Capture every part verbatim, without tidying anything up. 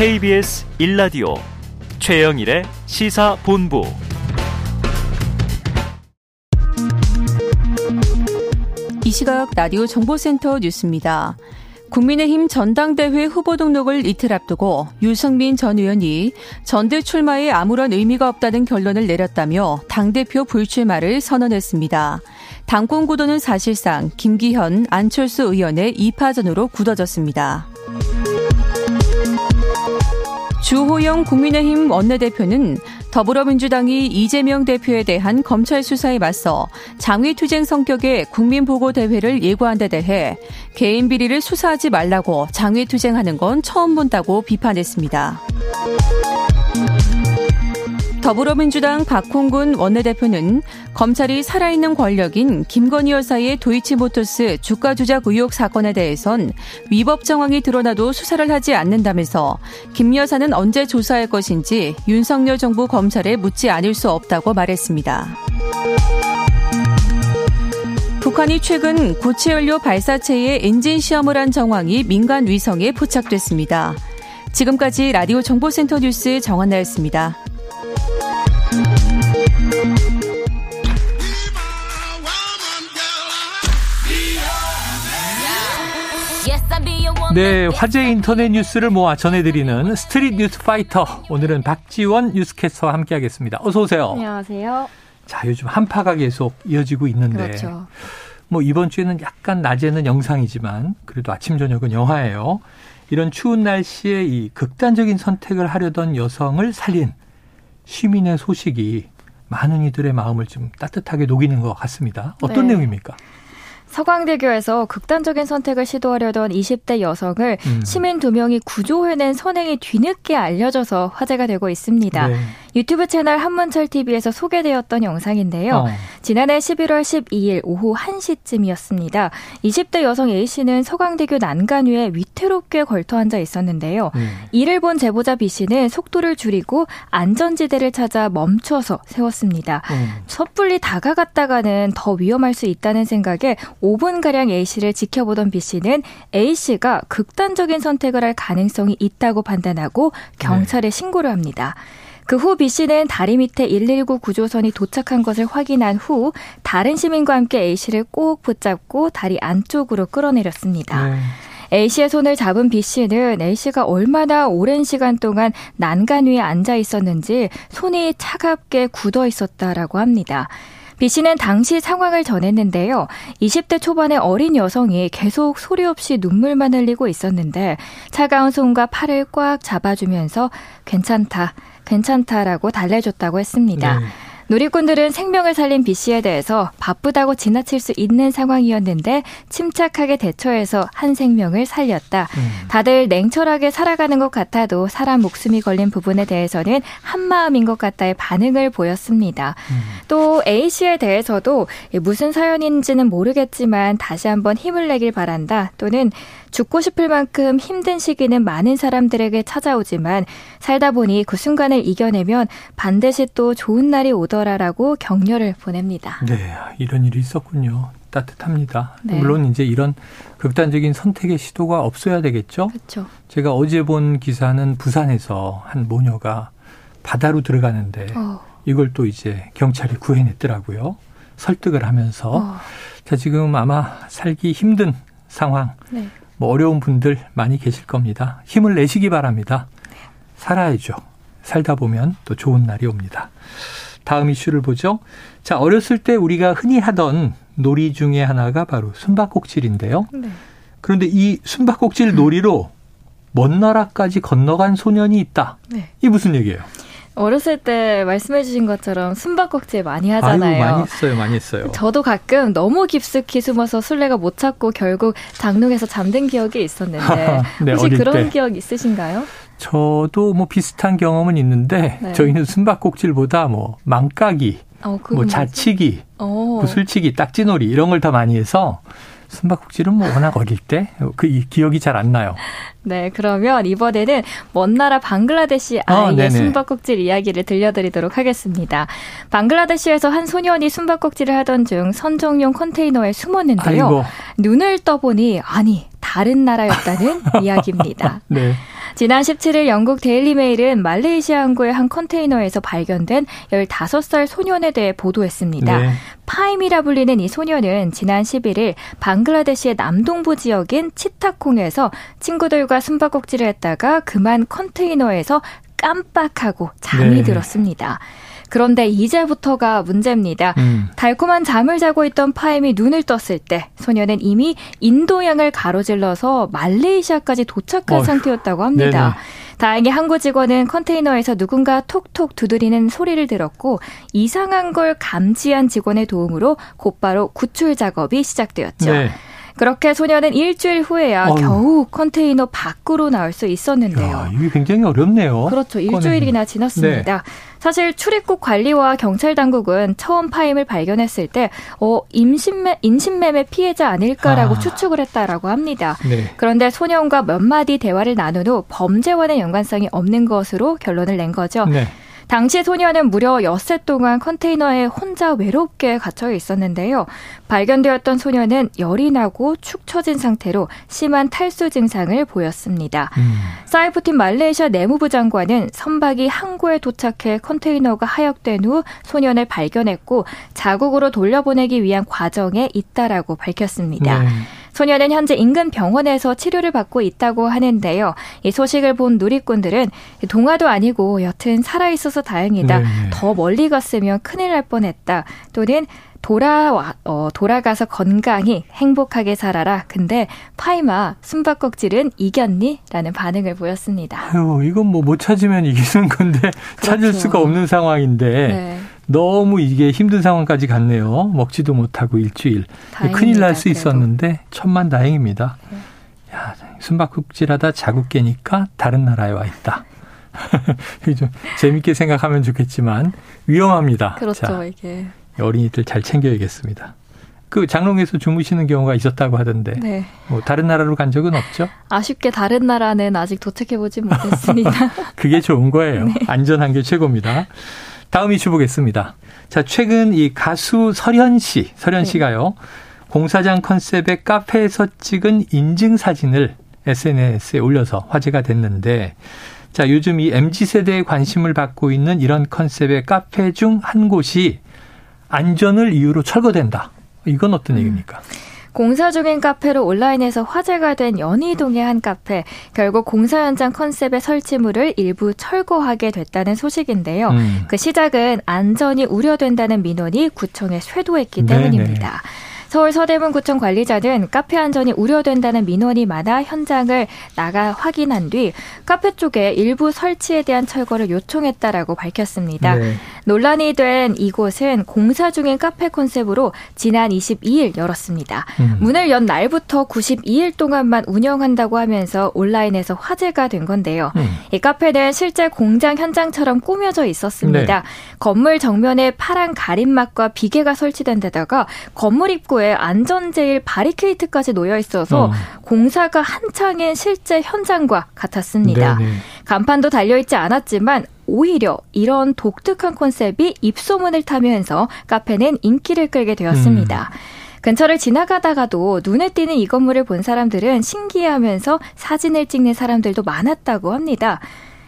케이비에스 일 라디오 최영일의 시사본부. 이 시각 라디오 정보센터 뉴스입니다. 국민의힘 전당대회 후보 등록을 이틀 앞두고 유승민 전 의원이 전대 출마에 아무런 의미가 없다는 결론을 내렸다며 당대표 불출마를 선언했습니다. 당권 구도는 사실상 김기현, 안철수 의원의 이 파전으로 굳어졌습니다. 주호영 국민의힘 원내대표는 더불어민주당이 이재명 대표에 대한 검찰 수사에 맞서 장외투쟁 성격의 국민보고대회를 예고한 데 대해 개인 비리를 수사하지 말라고 장외투쟁하는 건 처음 본다고 비판했습니다. 더불어민주당 박홍근 원내대표는 검찰이 살아있는 권력인 김건희 여사의 도이치모터스 주가 조작 의혹 사건에 대해선 위법 정황이 드러나도 수사를 하지 않는다면서 김 여사는 언제 조사할 것인지 윤석열 정부 검찰에 묻지 않을 수 없다고 말했습니다. 북한이 최근 고체연료 발사체의 엔진 시험을 한 정황이 민간 위성에 포착됐습니다. 지금까지 라디오 정보센터 뉴스 정한나였습니다. 네, 화제 인터넷 뉴스를 모아 전해드리는 스트릿 뉴스 파이터. 오늘은 박지원 뉴스캐스터와 함께하겠습니다. 어서 오세요. 안녕하세요. 자, 요즘 한파가 계속 이어지고 있는데, 그렇죠. 뭐 이번 주에는 약간 낮에는 영상이지만 그래도 아침 저녁은 영화예요. 이런 추운 날씨에 이 극단적인 선택을 하려던 여성을 살린 시민의 소식이 많은 이들의 마음을 좀 따뜻하게 녹이는 것 같습니다. 어떤 네. 내용입니까? 서강대교에서 극단적인 선택을 시도하려던 이십 대 여성을 음. 시민 두 명이 구조해낸 선행이 뒤늦게 알려져서 화제가 되고 있습니다. 네. 유튜브 채널 한문철티비에서 소개되었던 영상인데요. 어. 지난해 십일월 십이일 오후 한 시쯤이었습니다. 이십 대 여성 A씨는 서강대교 난간 위에 위태롭게 걸터앉아 있었는데요. 음. 이를 본 제보자 B씨는 속도를 줄이고 안전지대를 찾아 멈춰서 세웠습니다. 음. 섣불리 다가갔다가는 더 위험할 수 있다는 생각에 오 분가량 A씨를 지켜보던 B씨는 A씨가 극단적인 선택을 할 가능성이 있다고 판단하고 경찰에 네. 신고를 합니다. 그 후 B씨는 다리 밑에 일일구 구조선이 도착한 것을 확인한 후 다른 시민과 함께 A씨를 꼭 붙잡고 다리 안쪽으로 끌어내렸습니다. 네. A씨의 손을 잡은 B씨는 A씨가 얼마나 오랜 시간 동안 난간 위에 앉아 있었는지 손이 차갑게 굳어 있었다라고 합니다. B씨는 당시 상황을 전했는데요. 이십 대 초반의 어린 여성이 계속 소리 없이 눈물만 흘리고 있었는데 차가운 손과 팔을 꽉 잡아주면서 괜찮다, 괜찮다라고 달래줬다고 했습니다. 네. 누리꾼들은 생명을 살린 B씨에 대해서 바쁘다고 지나칠 수 있는 상황이었는데 침착하게 대처해서 한 생명을 살렸다. 음. 다들 냉철하게 살아가는 것 같아도 사람 목숨이 걸린 부분에 대해서는 한마음인 것 같다의 반응을 보였습니다. 음. 또 A씨에 대해서도 무슨 사연인지는 모르겠지만 다시 한번 힘을 내길 바란다. 또는 죽고 싶을 만큼 힘든 시기는 많은 사람들에게 찾아오지만 살다 보니 그 순간을 이겨내면 반드시 또 좋은 날이 오더라라고 격려를 보냅니다. 네, 이런 일이 있었군요. 따뜻합니다. 네. 물론 이제 이런 극단적인 선택의 시도가 없어야 되겠죠. 그렇죠. 제가 어제 본 기사는 부산에서 한 모녀가 바다로 들어가는데 어. 이걸 또 이제 경찰이 구해냈더라고요. 설득을 하면서. 어. 자, 지금 아마 살기 힘든 상황. 네. 뭐 어려운 분들 많이 계실 겁니다. 힘을 내시기 바랍니다. 살아야죠. 살다 보면 또 좋은 날이 옵니다. 다음 이슈를 보죠. 자, 어렸을 때 우리가 흔히 하던 놀이 중에 하나가 바로 숨바꼭질인데요. 네. 그런데 이 숨바꼭질 놀이로 먼 나라까지 건너간 소년이 있다. 네. 이게 무슨 얘기예요? 어렸을 때 말씀해 주신 것처럼 숨바꼭질 많이 하잖아요. 아유, 많이 했어요. 많이 했어요. 저도 가끔 너무 깊숙이 숨어서 술래가 못 찾고 결국 장롱에서 잠든 기억이 있었는데 네, 혹시 그런 때. 기억 있으신가요? 저도 뭐 비슷한 경험은 있는데 네. 저희는 숨바꼭질보다 뭐 망까기, 어, 뭐 자치기, 어. 구슬치기, 딱지놀이 이런 걸 더 많이 해서 숨바꼭질은 뭐 워낙 어릴 때 그 기억이 잘 안 나요. 네, 그러면 이번에는 먼 나라 방글라데시 아이의 아, 숨바꼭질 이야기를 들려드리도록 하겠습니다. 방글라데시에서 한 소년이 숨바꼭질을 하던 중 선정용 컨테이너에 숨었는데요. 아이고. 눈을 떠보니 아니 다른 나라였다는 이야기입니다. 네. 지난 십칠 일 영국 데일리메일은 말레이시아 항구의 한 컨테이너에서 발견된 열다섯 살 소년에 대해 보도했습니다. 네. 파임이라 불리는 이 소년은 지난 십일 일 방글라데시의 남동부 지역인 치타콩에서 친구들과 숨바꼭질을 했다가 그만 컨테이너에서 깜빡하고 잠이 네. 들었습니다. 그런데 이제부터가 문제입니다. 음. 달콤한 잠을 자고 있던 파임이 눈을 떴을 때 소녀는 이미 인도양을 가로질러서 말레이시아까지 도착한 어휴. 상태였다고 합니다. 네네. 다행히 항구 직원은 컨테이너에서 누군가 톡톡 두드리는 소리를 들었고 이상한 걸 감지한 직원의 도움으로 곧바로 구출 작업이 시작되었죠. 네. 그렇게 소녀는 일주일 후에야 어휴. 겨우 컨테이너 밖으로 나올 수 있었는데요. 야, 이게 굉장히 어렵네요. 그렇죠. 일주일이나 지났습니다. 네. 사실 출입국 관리와 경찰 당국은 처음 파임을 발견했을 때 어, 임신매, 인신매매 피해자 아닐까라고 아. 추측을 했다라고 합니다. 네. 그런데 소년과 몇 마디 대화를 나눈 후 범죄와는 연관성이 없는 것으로 결론을 낸 거죠. 네. 당시 소년은 무려 엿새 동안 컨테이너에 혼자 외롭게 갇혀 있었는데요. 발견되었던 소년은 열이 나고 축 처진 상태로 심한 탈수 증상을 보였습니다. 음. 사이프틴 말레이시아 내무부 장관은 선박이 항구에 도착해 컨테이너가 하역된 후 소년을 발견했고 자국으로 돌려보내기 위한 과정에 있다라고 밝혔습니다. 네. 소년은 현재 인근 병원에서 치료를 받고 있다고 하는데요. 이 소식을 본 누리꾼들은 동화도 아니고 여튼 살아있어서 다행이다. 네. 더 멀리 갔으면 큰일 날 뻔했다. 또는 돌아와, 어, 돌아가서 건강히 행복하게 살아라. 근데 파임아 숨바꼭질은 이겼니? 라는 반응을 보였습니다. 아유, 이건 뭐 못 찾으면 이기는 건데 그렇죠. 찾을 수가 없는 상황인데. 네. 너무 이게 힘든 상황까지 갔네요. 먹지도 못하고 일주일. 다행입니다, 큰일 날 수 있었는데 천만다행입니다. 네. 야, 숨바꼭질하다 자국 깨니까 다른 나라에 와 있다. 좀 재밌게 생각하면 좋겠지만 위험합니다. 그렇죠. 자, 이게. 어린이들 잘 챙겨야겠습니다. 그 장롱에서 주무시는 경우가 있었다고 하던데 네. 뭐 다른 나라로 간 적은 없죠? 아쉽게 다른 나라는 아직 도착해보지 못했습니다. 그게 좋은 거예요. 네. 안전한 게 최고입니다. 다음 이슈 보겠습니다. 자, 최근 이 가수 서현 씨, 서현 네. 씨가요, 공사장 컨셉의 카페에서 찍은 인증 사진을 에스엔에스에 올려서 화제가 됐는데, 자, 요즘 이 엠지 세대의 관심을 받고 있는 이런 컨셉의 카페 중 한 곳이 안전을 이유로 철거된다. 이건 어떤 음. 얘기입니까? 공사 중인 카페로 온라인에서 화제가 된 연희동의 한 카페. 결국 공사 현장 컨셉의 설치물을 일부 철거하게 됐다는 소식인데요. 음. 그 시작은 안전이 우려된다는 민원이 구청에 쇄도했기 네네. 때문입니다. 서울 서대문구청 관리자는 카페 안전이 우려된다는 민원이 많아 현장을 나가 확인한 뒤 카페 쪽에 일부 설치에 대한 철거를 요청했다라고 밝혔습니다. 네. 논란이 된 이곳은 공사 중인 카페 컨셉으로 지난 이십이 일 열었습니다. 음. 문을 연 날부터 구십이 일 동안만 운영한다고 하면서 온라인에서 화제가 된 건데요. 음. 이 카페는 실제 공장 현장처럼 꾸며져 있었습니다. 네. 건물 정면에 파란 가림막과 비계가 설치된 데다가 건물 입구에 안전제일 바리케이트까지 놓여 있어서 어. 공사가 한창인 실제 현장과 같았습니다. 네네. 간판도 달려있지 않았지만 오히려 이런 독특한 컨셉이 입소문을 타면서 카페는 인기를 끌게 되었습니다. 음. 근처를 지나가다가도 눈에 띄는 이 건물을 본 사람들은 신기해하면서 사진을 찍는 사람들도 많았다고 합니다.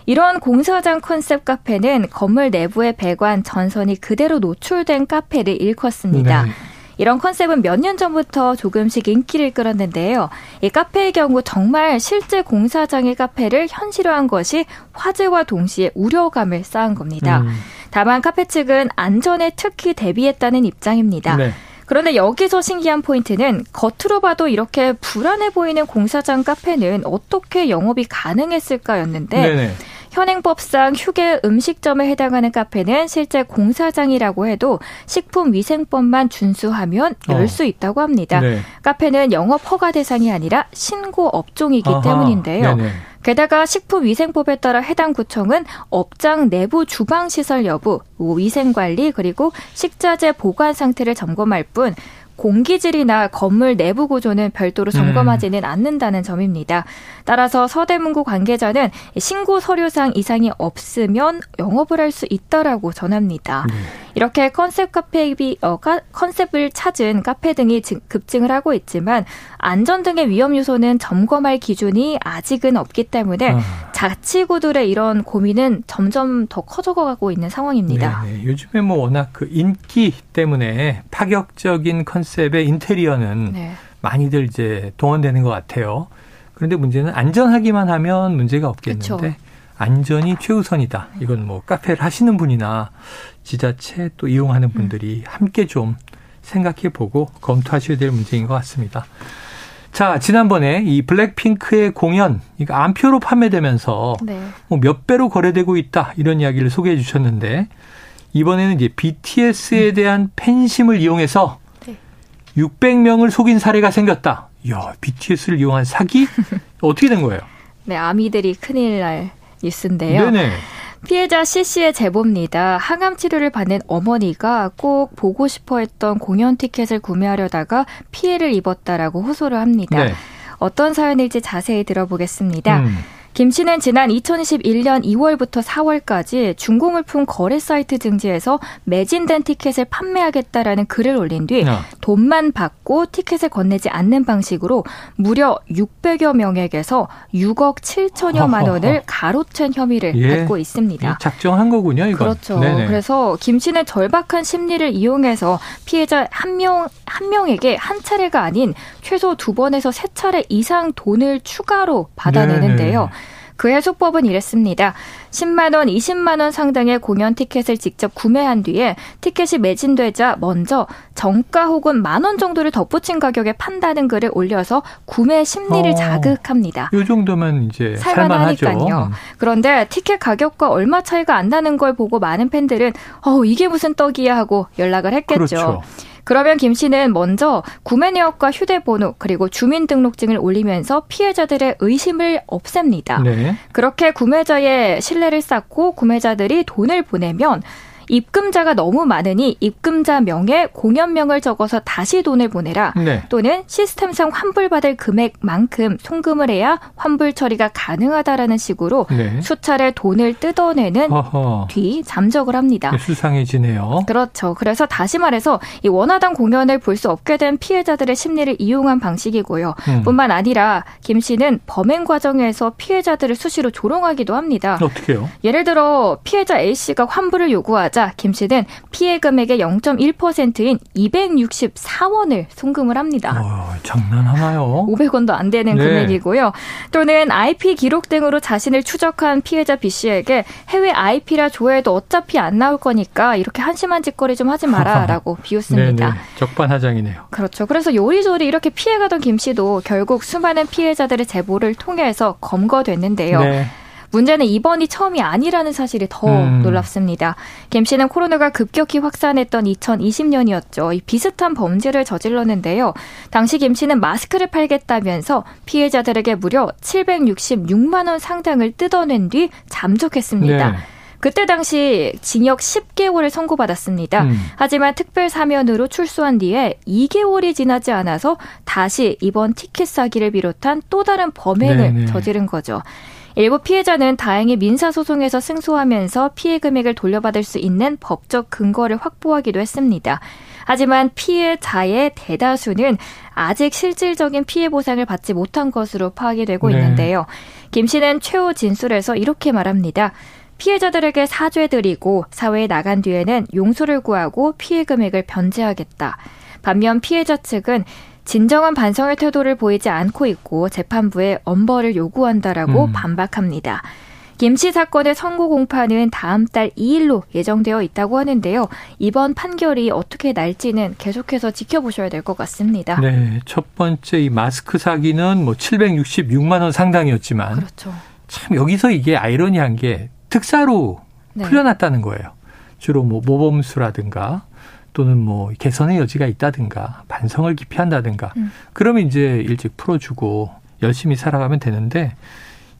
이런 공사장 컨셉 카페는 건물 내부의 배관, 전선이 그대로 노출된 카페를 일컫습니다. 네네. 이런 컨셉은 몇 년 전부터 조금씩 인기를 끌었는데요. 이 카페의 경우 정말 실제 공사장의 카페를 현실화한 것이 화제와 동시에 우려감을 쌓은 겁니다. 음. 다만 카페 측은 안전에 특히 대비했다는 입장입니다. 네. 그런데 여기서 신기한 포인트는 겉으로 봐도 이렇게 불안해 보이는 공사장 카페는 어떻게 영업이 가능했을까였는데 네네. 현행법상 휴게 음식점에 해당하는 카페는 실제 공사장이라고 해도 식품위생법만 준수하면 열 수 어. 있다고 합니다. 네. 카페는 영업 허가 대상이 아니라 신고 업종이기 아하. 때문인데요. 네네. 게다가 식품위생법에 따라 해당 구청은 업장 내부 주방시설 여부, 위생관리 그리고 식자재 보관 상태를 점검할 뿐 공기질이나 건물 내부 구조는 별도로 점검하지는 음. 않는다는 점입니다. 따라서 서대문구 관계자는 신고 서류상 이상이 없으면 영업을 할 수 있다라고 전합니다. 네. 이렇게 컨셉 카페, 어, 카, 컨셉을 찾은 카페 등이 급증을 하고 있지만 안전 등의 위험 요소는 점검할 기준이 아직은 없기 때문에 자치구들의 이런 고민은 점점 더 커져가고 있는 상황입니다. 네네. 요즘에 뭐 워낙 그 인기 때문에 파격적인 컨셉의 인테리어는 네. 많이들 이제 동원되는 것 같아요. 그런데 문제는 안전하기만 하면 문제가 없겠는데 그쵸. 안전이 최우선이다. 이건 뭐 카페를 하시는 분이나 지자체 또 이용하는 분들이 음. 함께 좀 생각해보고 검토하셔야 될 문제인 것 같습니다. 자, 지난번에 이 블랙핑크의 공연, 이거 암표로 판매되면서 네. 뭐 몇 배로 거래되고 있다 이런 이야기를 소개해 주셨는데 이번에는 이제 비티에스에 대한 팬심을 이용해서 네. 육백 명을 속인 사례가 생겼다. 이야, 비티에스를 이용한 사기? 어떻게 된 거예요? 네, 아미들이 큰일 날 뉴스인데요. 네네. 피해자 씨씨의 제보입니다. 항암 치료를 받는 어머니가 꼭 보고 싶어 했던 공연 티켓을 구매하려다가 피해를 입었다라고 호소를 합니다. 네. 어떤 사연일지 자세히 들어보겠습니다. 음. 김 씨는 지난 이천이십일 년 이월부터 사월까지 중고물품 거래 사이트 등지에서 매진된 티켓을 판매하겠다라는 글을 올린 뒤 어. 돈만 받고 티켓을 건네지 않는 방식으로 무려 육백여 명에게서 육억 칠천여만 원을 가로챈 혐의를 예. 받고 있습니다. 작정한 거군요, 이건. 그렇죠. 네네. 그래서 김 씨는 절박한 심리를 이용해서 피해자 한 명, 한 명에게 한 차례가 아닌 최소 두 번에서 세 차례 이상 돈을 추가로 받아내는데요. 네네. 그의 수법은 이랬습니다. 십만 원, 이십만 원 상당의 공연 티켓을 직접 구매한 뒤에 티켓이 매진되자 먼저 정가 혹은 만 원 정도를 덧붙인 가격에 판다는 글을 올려서 구매 심리를 어, 자극합니다. 이 정도면 이제 살만하니까요. 그런데 티켓 가격과 얼마 차이가 안 나는 걸 보고 많은 팬들은 어, 이게 무슨 떡이야 하고 연락을 했겠죠. 그렇죠. 그러면 김 씨는 먼저 구매 내역과 휴대번호 그리고 주민등록증을 올리면서 피해자들의 의심을 없앱니다. 네. 그렇게 구매자의 신뢰를 쌓고 구매자들이 돈을 보내면 입금자가 너무 많으니 입금자 명에 공연명을 적어서 다시 돈을 보내라. 네. 또는 시스템상 환불받을 금액만큼 송금을 해야 환불 처리가 가능하다라는 식으로 네. 수차례 돈을 뜯어내는 어허. 뒤 잠적을 합니다. 수상해지네요. 그렇죠. 그래서 다시 말해서 이 원하던 공연을 볼 수 없게 된 피해자들의 심리를 이용한 방식이고요. 음. 뿐만 아니라 김 씨는 범행 과정에서 피해자들을 수시로 조롱하기도 합니다. 어떻게요? 예를 들어 피해자 A 씨가 환불을 요구하자 김 씨는 피해 금액의 영점일 퍼센트인 이백육십사 원을 송금을 합니다. 어, 장난하나요? 오백 원도 안 되는 네. 금액이고요. 또는 아이피 기록 등으로 자신을 추적한 피해자 B 씨에게 해외 아이피라 조회해도 어차피 안 나올 거니까 이렇게 한심한 짓거리 좀 하지 마라라고 비웃습니다. 네네. 적반하장이네요. 그렇죠. 그래서 요리조리 이렇게 피해가던 김 씨도 결국 수많은 피해자들의 제보를 통해서 검거됐는데요. 네. 문제는 이번이 처음이 아니라는 사실이 더 음. 놀랍습니다. 김 씨는 코로나가 급격히 확산했던 이천이십 년이었죠. 이 비슷한 범죄를 저질렀는데요. 당시 김 씨는 마스크를 팔겠다면서 피해자들에게 무려 칠백육십육만 원 상당을 뜯어낸 뒤 잠적했습니다. 네. 그때 당시 징역 십 개월을 선고받았습니다. 음. 하지만 특별 사면으로 출소한 뒤에 이 개월이 지나지 않아서 다시 이번 티켓 사기를 비롯한 또 다른 범행을 네네. 저지른 거죠. 일부 피해자는 다행히 민사소송에서 승소하면서 피해 금액을 돌려받을 수 있는 법적 근거를 확보하기도 했습니다. 하지만 피해자의 대다수는 아직 실질적인 피해 보상을 받지 못한 것으로 파악이 되고 네. 있는데요. 김 씨는 최후 진술에서 이렇게 말합니다. 피해자들에게 사죄드리고 사회에 나간 뒤에는 용서를 구하고 피해 금액을 변제하겠다. 반면 피해자 측은 진정한 반성의 태도를 보이지 않고 있고 재판부에 엄벌을 요구한다라고 음. 반박합니다. 김 씨 사건의 선고 공판은 다음 달 이 일로 예정되어 있다고 하는데요. 이번 판결이 어떻게 날지는 계속해서 지켜보셔야 될 것 같습니다. 네, 첫 번째 이 마스크 사기는 뭐 칠백육십육만 원 상당이었지만 그렇죠. 참 여기서 이게 아이러니한 게 특사로 네. 풀려났다는 거예요. 주로 뭐 모범수라든가. 또는 뭐 개선의 여지가 있다든가 반성을 기피한다든가 음. 그러면 이제 일찍 풀어주고 열심히 살아가면 되는데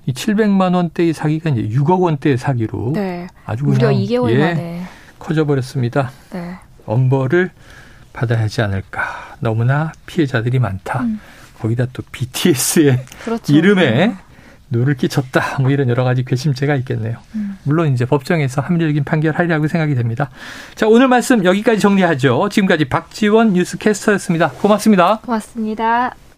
이 칠백만 원대의 사기가 이제 육억 원대의 사기로 네. 아주 무려 그냥 이 개월 예, 만에 커져버렸습니다. 네. 엄벌을 받아야 하지 않을까. 너무나 피해자들이 많다. 음. 거기다 또 비티에스의 그렇죠. 이름에 누를 끼쳤다. 뭐 이런 여러 가지 괘씸죄가 있겠네요. 음. 물론 이제 법정에서 합리적인 판결하리라고 생각이 됩니다. 자, 오늘 말씀 여기까지 정리하죠. 지금까지 박지원 뉴스캐스터였습니다. 고맙습니다. 고맙습니다.